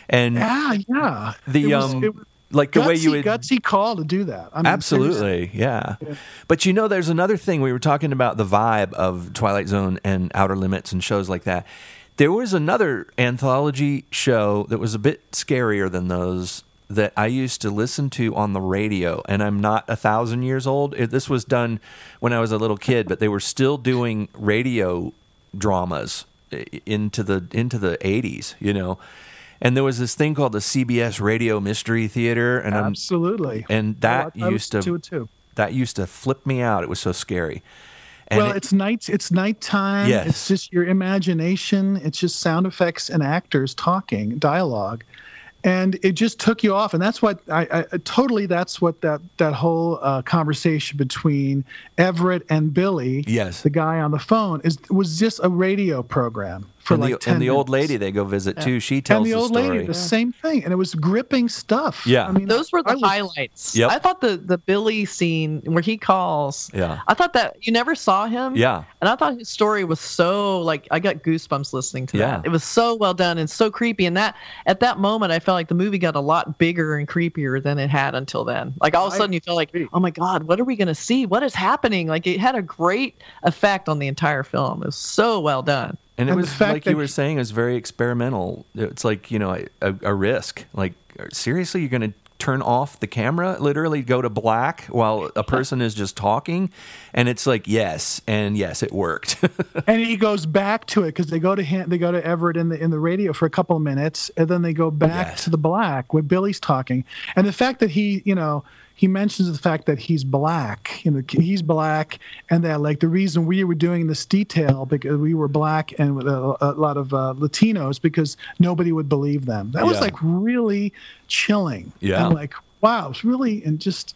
And yeah, yeah. The it was, um, it was, like the gutsy, way you would gutsy call to do that. I mean, absolutely, yeah. yeah. But you know, there's another thing we were talking about the vibe of Twilight Zone and Outer Limits and shows like that. There was another anthology show that was a bit scarier than those. That I used to listen to on the radio, and I'm not a thousand years old. This was done when I was a little kid, but they were still doing radio dramas into the into the eighties, you know. And there was this thing called the C B S Radio Mystery Theater, and absolutely, I'm, and that I, I used to, to it too. That used to flip me out. It was so scary. And well, it, it's night. It's nighttime. Yes. It's just your imagination. It's just sound effects and actors talking, dialogue. And it just took you off. And that's what I, I totally, that's what that, that whole uh, conversation between Everett and Billy, yes, the guy on the phone, is was just a radio program for and like the, ten And the minutes. Old lady they go visit, yeah. too, she tells the story. And the old the lady, the yeah. same thing. And it was gripping stuff. Yeah. I mean, those were the I was, highlights. Yep. I thought the, the Billy scene where he calls, yeah. I thought that you never saw him. Yeah. And I thought his story was so, like, I got goosebumps listening to yeah. that. It was so well done and so creepy. And that at that moment, I felt like the movie got a lot bigger and creepier than it had until then. Like all of a sudden you felt like, oh my God, what are we going to see? What is happening? Like it had a great effect on the entire film. It was so well done. And it and was like you were saying, it was very experimental. It's like, you know, a, a, a risk. Like seriously, you're going to turn off the camera, literally go to black while a person is just talking. And it's like, yes. And yes, it worked. And he goes back to it because they go to him, they go to Everett in the, in the radio for a couple of minutes. And then they go back yes. to the black where Billy's talking. And the fact that he, you know, he mentions the fact that he's black, you know, he's black. And that like the reason we were doing this detail because we were black and with a, a lot of uh, Latinos because nobody would believe them. That yeah. was like really chilling. Yeah. And like, wow, it's really, and just,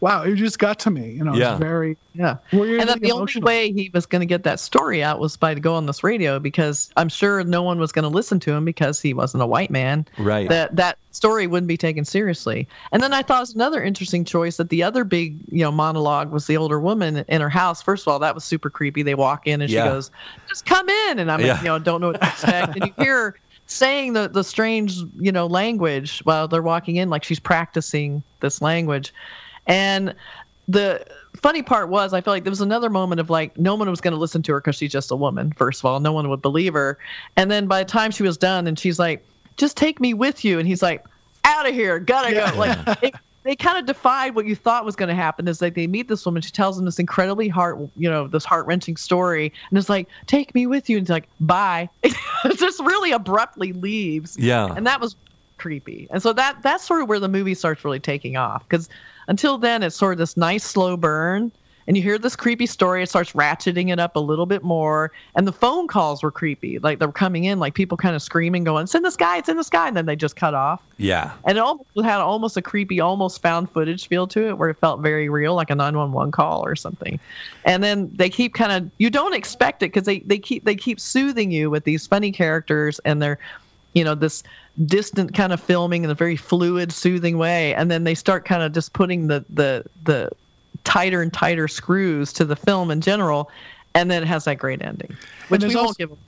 wow, it just got to me, you know, yeah. it was very, yeah. Weirdly and then the emotional. Only way he was going to get that story out was by to go on this radio because I'm sure no one was going to listen to him because he wasn't a white man. Right. That, that story wouldn't be taken seriously. And then I thought it was another interesting choice that the other big, you know, monologue was the older woman in her house. First of all, that was super creepy. They walk in and yeah. she goes, just come in. And I'm yeah. like, you know, don't know what to expect. And you hear saying the, the strange, you know, language while they're walking in, like she's practicing this language. And the funny part was, I felt like there was another moment of like, no one was going to listen to her because she's just a woman, first of all. No one would believe her. And then by the time she was done and she's like, just take me with you. And he's like, out of here. Gotta yeah. go. Like it, they kind of defied what you thought was going to happen is like they meet this woman. She tells them this incredibly heart, you know, this heart wrenching story. And it's like, take me with you. And it's like, bye. It just really abruptly leaves. Yeah. And that was creepy. And so that that's sort of where the movie starts really taking off because until then, it's sort of this nice slow burn, and you hear this creepy story. It starts ratcheting it up a little bit more, and the phone calls were creepy. Like, they were coming in, like, people kind of screaming, going, it's in the sky, it's in the sky, and then they just cut off. Yeah. And it almost had almost a creepy, almost found footage feel to it, where it felt very real, like a nine one one call or something. And then they keep kind of, you don't expect it, because they, they, keep, they keep soothing you with these funny characters, and they're, you know, this distant kind of filming in a very fluid, soothing way. And then they start kind of just putting the, the, the tighter and tighter screws to the film in general. And then it has that great ending, which we also, won't give away.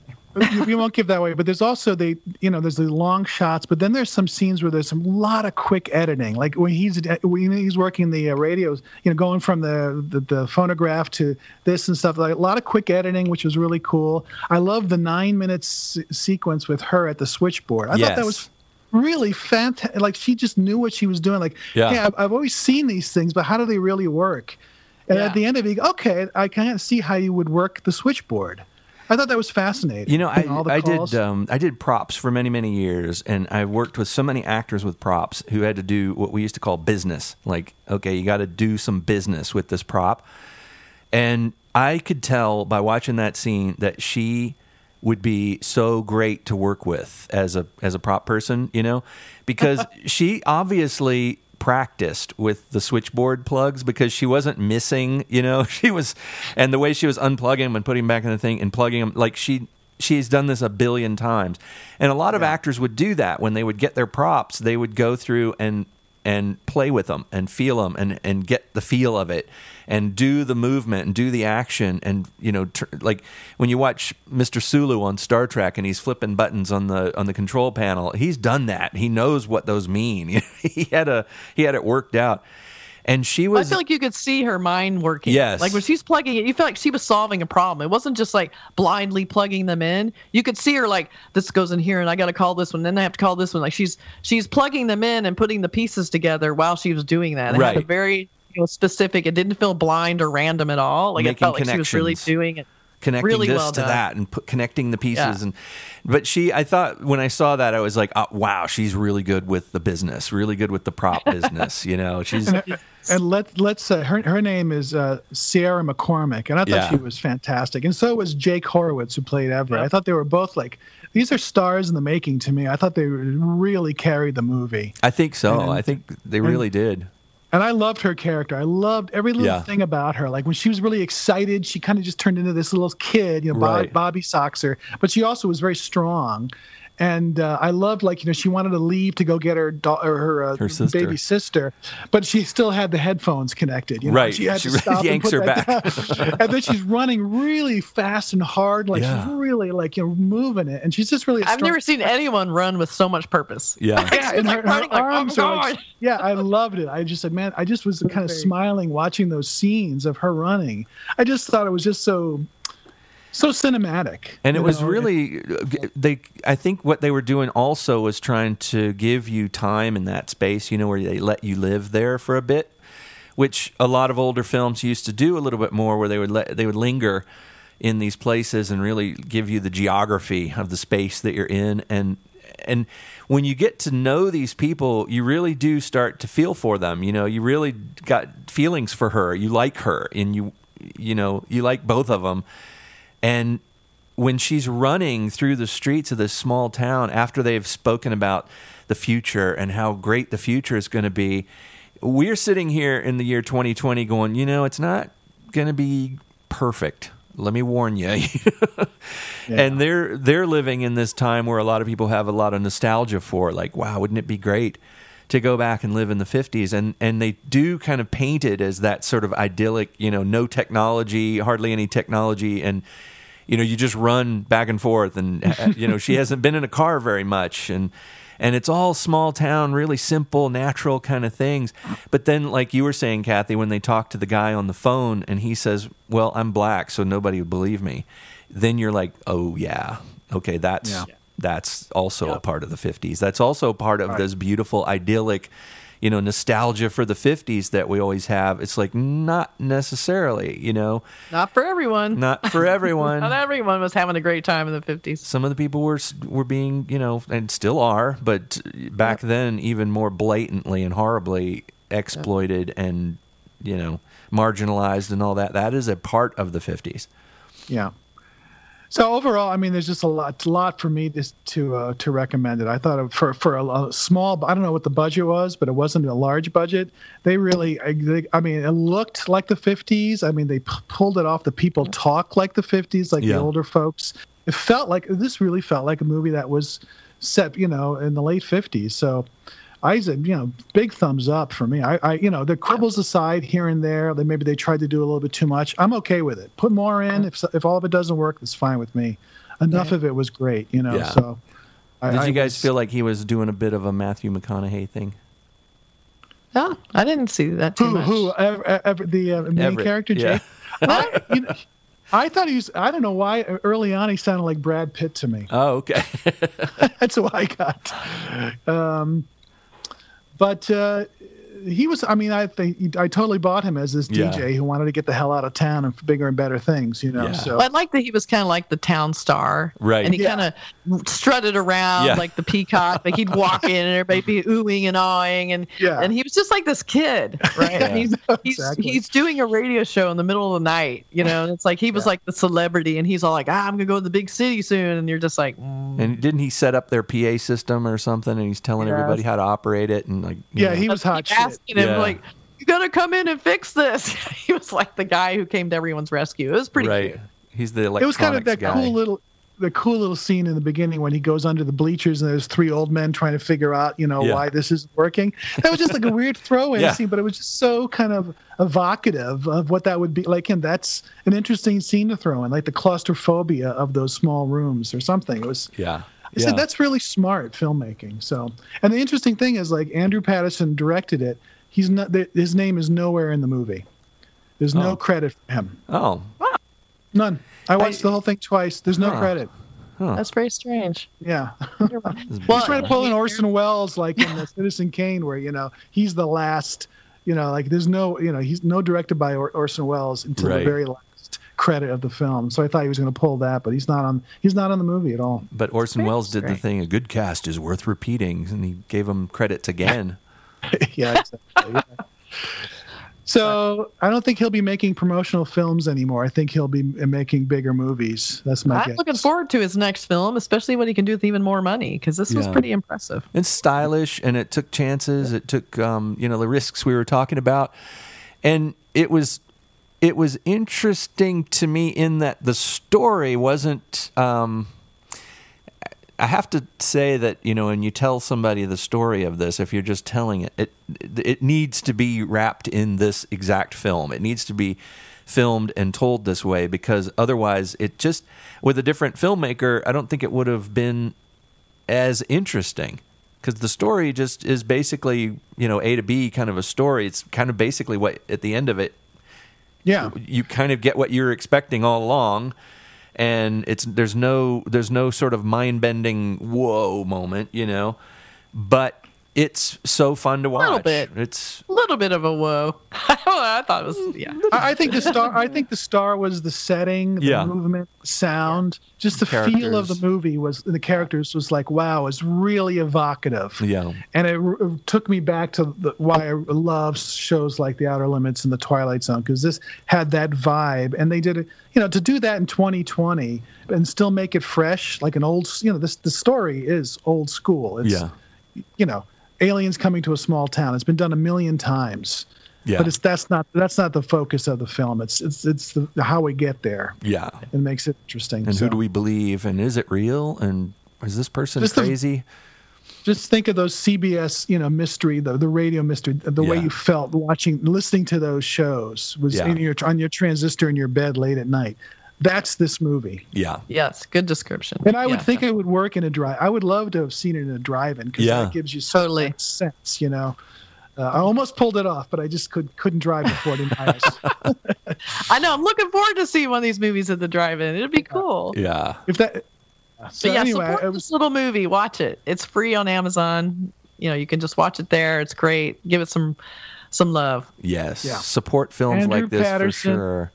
We won't give that away. But there's also the, you know, there's the long shots, but then there's some scenes where there's a lot of quick editing. Like when he's, when he's working the radios, you know, going from the, the, the phonograph to this and stuff, like a lot of quick editing, which was really cool. I love the nine minutes sequence with her at the switchboard. I yes. thought that was really fantastic. Like she just knew what she was doing. Like, yeah, hey, I've, I've always seen these things, but how do they really work? And yeah. at the end of it, okay, I can't see how you would work the switchboard. I thought that was fascinating. You know, I, I did um, I did props for many, many years, and I worked with so many actors with props who had to do what we used to call business. Like, okay, you got to do some business with this prop. And I could tell by watching that scene that she would be so great to work with as a as a prop person, you know, because she obviously practiced with the switchboard plugs because she wasn't missing, you know, she was, and the way she was unplugging them and putting them back in the thing and plugging them, like she she's done this a billion times. And a lot of yeah. actors would do that when they would get their props, they would go through and and play with them and feel them and, and get the feel of it and do the movement and do the action. And, you know, tr- like when you watch Mister Sulu on Star Trek and he's flipping buttons on the, on the control panel, he's done that. He knows what those mean. he had a, he had it worked out. And she was. I feel like you could see her mind working. Yes. Like when she's plugging it, you feel like she was solving a problem. It wasn't just like blindly plugging them in. You could see her like, this goes in here, and I got to call this one, then I have to call this one. Like she's she's plugging them in and putting the pieces together while she was doing that. It right. Had a very, you know, specific. It didn't feel blind or random at all. Like Making it felt like she was really doing it. connecting really this well to done. that and put, connecting the pieces. Yeah. And but she, I thought when I saw that, I was like, oh, wow, she's really good with the business, really good with the prop business. You know, she's and, and let let's say uh, her her name is uh, Sierra McCormick, and I thought yeah. she was fantastic. And so was Jake Horowitz, who played Everett. Yeah. I thought they were both like, these are stars in the making to me. I thought they really carried the movie. I think so. And, I think they and, really did. And I loved her character. I loved every little yeah. thing about her. Like when she was really excited, she kind of just turned into this little kid, you know, Bob, right. Bobby Soxer. But she also was very strong. And uh, I loved, like, you know, she wanted to leave to go get her do- or her, uh, her sister. baby sister, but she still had the headphones connected. You know? Right. She had she to stop yanks and put her back. Down. And then she's running really fast and hard, like yeah. she's really, like, you know, moving it. And she's just really. I've never seen anyone run with so much purpose. Yeah. yeah. And her, like, her arms like, oh, are like, yeah, I loved it. I just said, man, I just was kind of smiling watching those scenes of her running. I just thought it was just so. So cinematic. And it was know? really, they. I think what they were doing also was trying to give you time in that space, you know, where they let you live there for a bit, which a lot of older films used to do a little bit more, where they would let, they would linger in these places and really give you the geography of the space that you're in. And and when you get to know these people, you really do start to feel for them. You know, you really got feelings for her. You like her, and you you know, you like both of them. And when she's running through the streets of this small town after they've spoken about the future and how great the future is going to be, we're sitting here in the year twenty twenty going, you know, it's not going to be perfect. Let me warn you. yeah. And they're they're living in this time where a lot of people have a lot of nostalgia for, like, wow, wouldn't it be great to go back and live in the fifties? And and they do kind of paint it as that sort of idyllic, you know, no technology, hardly any technology, and, you know, you just run back and forth, and, you know, she hasn't been in a car very much, and and it's all small town, really simple, natural kind of things. But then, like you were saying, Kathy, when they talk to the guy on the phone, and he says, well, I'm black, so nobody would believe me, then you're like, oh, yeah, okay, that's... Yeah. That's also yep. a part of the fifties. That's also part of right. this beautiful, idyllic, you know, nostalgia for the fifties that we always have. It's like, not necessarily, you know. Not for everyone. Not for everyone. Not everyone was having a great time in the fifties. Some of the people were were being, you know, and still are, but back yep. then even more blatantly and horribly exploited yep. and, you know, marginalized and all that. That is a part of the fifties. Yeah. So overall, I mean, there's just a lot, a lot for me to to, uh, to recommend it. I thought for for a, a small, I don't know what the budget was, but it wasn't a large budget. They really, I, they, I mean, it looked like the fifties. I mean, they p- pulled it off. The people talk like the fifties, like yeah. the older folks. It felt like this really felt like a movie that was set, you know, in the late fifties. So I said, you know, big thumbs up for me. I, I you know, the quibbles aside here and there, they, maybe they tried to do a little bit too much. I'm okay with it. Put more in. If if all of it doesn't work, that's fine with me. Enough yeah. of it was great, you know. Yeah. So, I, did I, you guys was, feel like he was doing a bit of a Matthew McConaughey thing? No, I didn't see that too who, much. Who? Ever, ever, the uh, main Everett, character, Jake? Yeah. I, you know, I thought he was, I don't know why, early on he sounded like Brad Pitt to me. Oh, okay. That's what I got. Um... But uh, he was, I mean, I think I totally bought him as this yeah. D J who wanted to get the hell out of town and for bigger and better things, you know. Yeah. So well, I like that he was kind of like the town star. Right. And he yeah. kind of strutted around yeah. like the peacock. Like he'd walk in and everybody be oohing and awing. And yeah. and he was just like this kid, right? Yeah. And he's, he's, exactly. he's doing a radio show in the middle of the night, you know. And it's like he was yeah. like the celebrity and he's all like, ah, I'm going to go to the big city soon. And you're just like. Mm. And didn't he set up their P A system or something? And he's telling yeah. everybody how to operate it. And like, yeah, know. He was hot shit. Asking him yeah. like, you gotta come in and fix this. He was like the guy who came to everyone's rescue. It was pretty right. cute. He's the electronics guy. It was kind of that guy. cool little, the cool little scene in the beginning when he goes under the bleachers and there's three old men trying to figure out, you know, yeah. why this isn't working. That was just like a weird throwaway yeah. scene, but it was just so kind of evocative of what that would be like. And that's an interesting scene to throw in, like the claustrophobia of those small rooms or something. It was yeah. I said, yeah. that's really smart filmmaking. So, and the interesting thing is, like, Andrew Patterson directed it. He's not. His name is nowhere in the movie. There's no oh. credit for him. Oh, none. I watched I, the whole thing twice. There's no huh. credit. Huh. That's very strange. Yeah. Well, he's trying to pull an Orson Welles, like in the Citizen Kane, where you know he's the last. You know, like there's no. You know, he's no directed by or- Orson Welles until right. the very last. credit of the film. So I thought he was going to pull that, but he's not on he's not on the movie at all. But Orson That's Welles did great. the thing, a good cast is worth repeating, and he gave him credits again. Yeah, exactly. Yeah. So I don't think he'll be making promotional films anymore. I think he'll be making bigger movies. That's my guess. I'm looking forward to his next film, especially when he can do with even more money, because this yeah. was pretty impressive. It's stylish, and it took chances. It took um, you know the risks we were talking about, and it was it was interesting to me in that the story wasn't. Um, I have to say that, you know, when you tell somebody the story of this, if you're just telling it, it it needs to be wrapped in this exact film. It needs to be filmed and told this way, because otherwise it just, with a different filmmaker, I don't think it would have been as interesting, because the story just is basically, you know, A to B kind of a story. It's kind of basically what, at the end of it, yeah, you kind of get what you're expecting all along. And it's there's no there's no sort of mind-bending whoa moment, you know, but it's so fun to watch. A little bit, it's a little bit of a whoa. I thought it was yeah. I think the star. I think the star was the setting, the yeah. movement, sound, yeah. just the characters. Feel of the movie was the characters was like wow, it's really evocative. Yeah, and it, it took me back to the, why I love shows like The Outer Limits and The Twilight Zone, because this had that vibe, and they did it. You know, to do that in twenty twenty and still make it fresh, like an old, you know, this the story is old school. It's, yeah. You know, aliens coming to a small town. It's been done a million times. Yeah. But it's that's not that's not the focus of the film. It's it's it's the, how we get there. Yeah. It makes it interesting. And so. Who do we believe? And is it real? And is this person just crazy? The, just think of those C B S, you know, mystery, the the radio mystery, the yeah. way you felt watching, listening to those shows was yeah. in your on your transistor in your bed late at night. That's this movie. Yeah. Yes. Good description. And I yeah. would think it would work in a drive. I would love to have seen it in a drive-in, because yeah. that gives you so totally. much sense, you know. Uh, I almost pulled it off, but I just could, couldn't drive before it in my eyes. I know. I'm looking forward to seeing one of these movies at the drive-in. It'd be cool. Yeah. If that. So but yeah, anyway, support it was, this little movie. Watch it. It's free on Amazon. You know, you can just watch it there. It's great. Give it some some love. Yes. Yeah. Support films Andrew like this Patterson. for sure.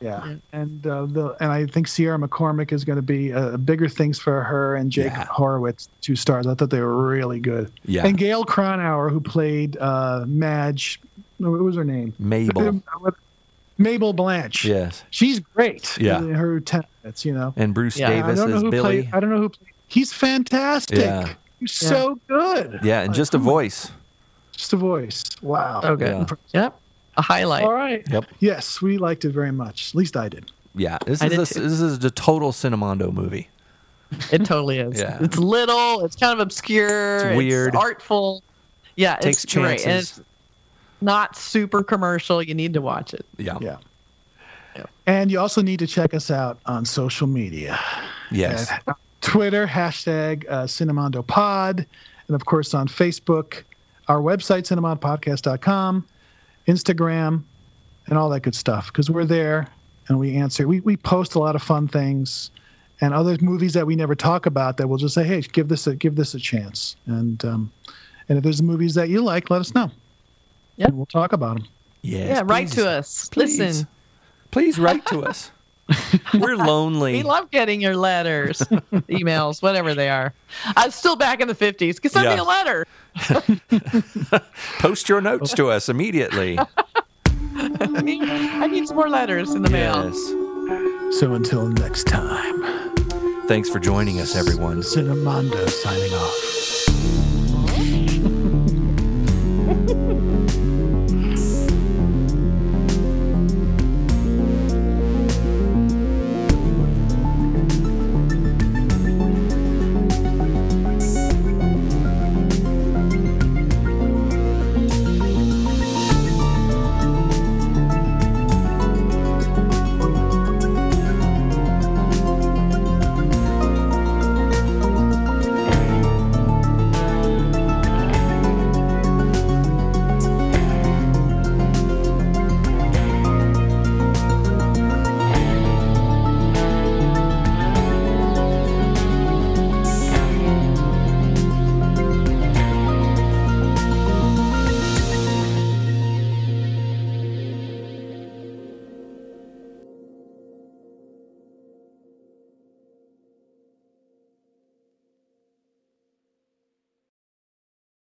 Yeah, and uh, the and I think Sierra McCormick is going to be uh, bigger things for her, and Jake yeah. Horowitz, two stars. I thought they were really good. Yeah, and Gail Cronauer, who played uh, Madge, what was her name? Mabel. Mabel Blanche. Yes, she's great. Yeah, in her tenets, you know. And Bruce yeah. Davis as Billy. Played, I don't know who. Played. He's fantastic. Yeah. He's yeah. so good. Yeah, and like, just a voice. Just a voice. Wow. Okay. Yeah. Yep. A highlight. All right. Yep. Yes, we liked it very much. At least I did. Yeah. This I is a, this is the total Cinemondo movie. It totally is. Yeah. It's little. It's kind of obscure. It's weird. It's artful. Yeah. It takes it's chances. Great. And it's not super commercial. You need to watch it. Yeah. Yeah. Yeah. And you also need to check us out on social media. Yes. At Twitter hashtag uh, Cinemondo Pod, and of course on Facebook. Our website cinemondo podcast dot com. Instagram, and all that good stuff, because we're there and we answer. We we post a lot of fun things and other movies that we never talk about that we'll just say, hey, give this a give this a chance. And um, and if there's movies that you like, let us know. Yeah, we'll talk about them. Yes, yeah, please, write to us. Please, Listen, please write to us. We're lonely. We love getting your letters, emails, whatever they are. I was still back in the fifties. Send yeah. me a letter. Post your notes to us immediately. I, need, I need some more letters in the yes. mail. So until next time. Thanks for joining us, everyone. Cinemondo signing off.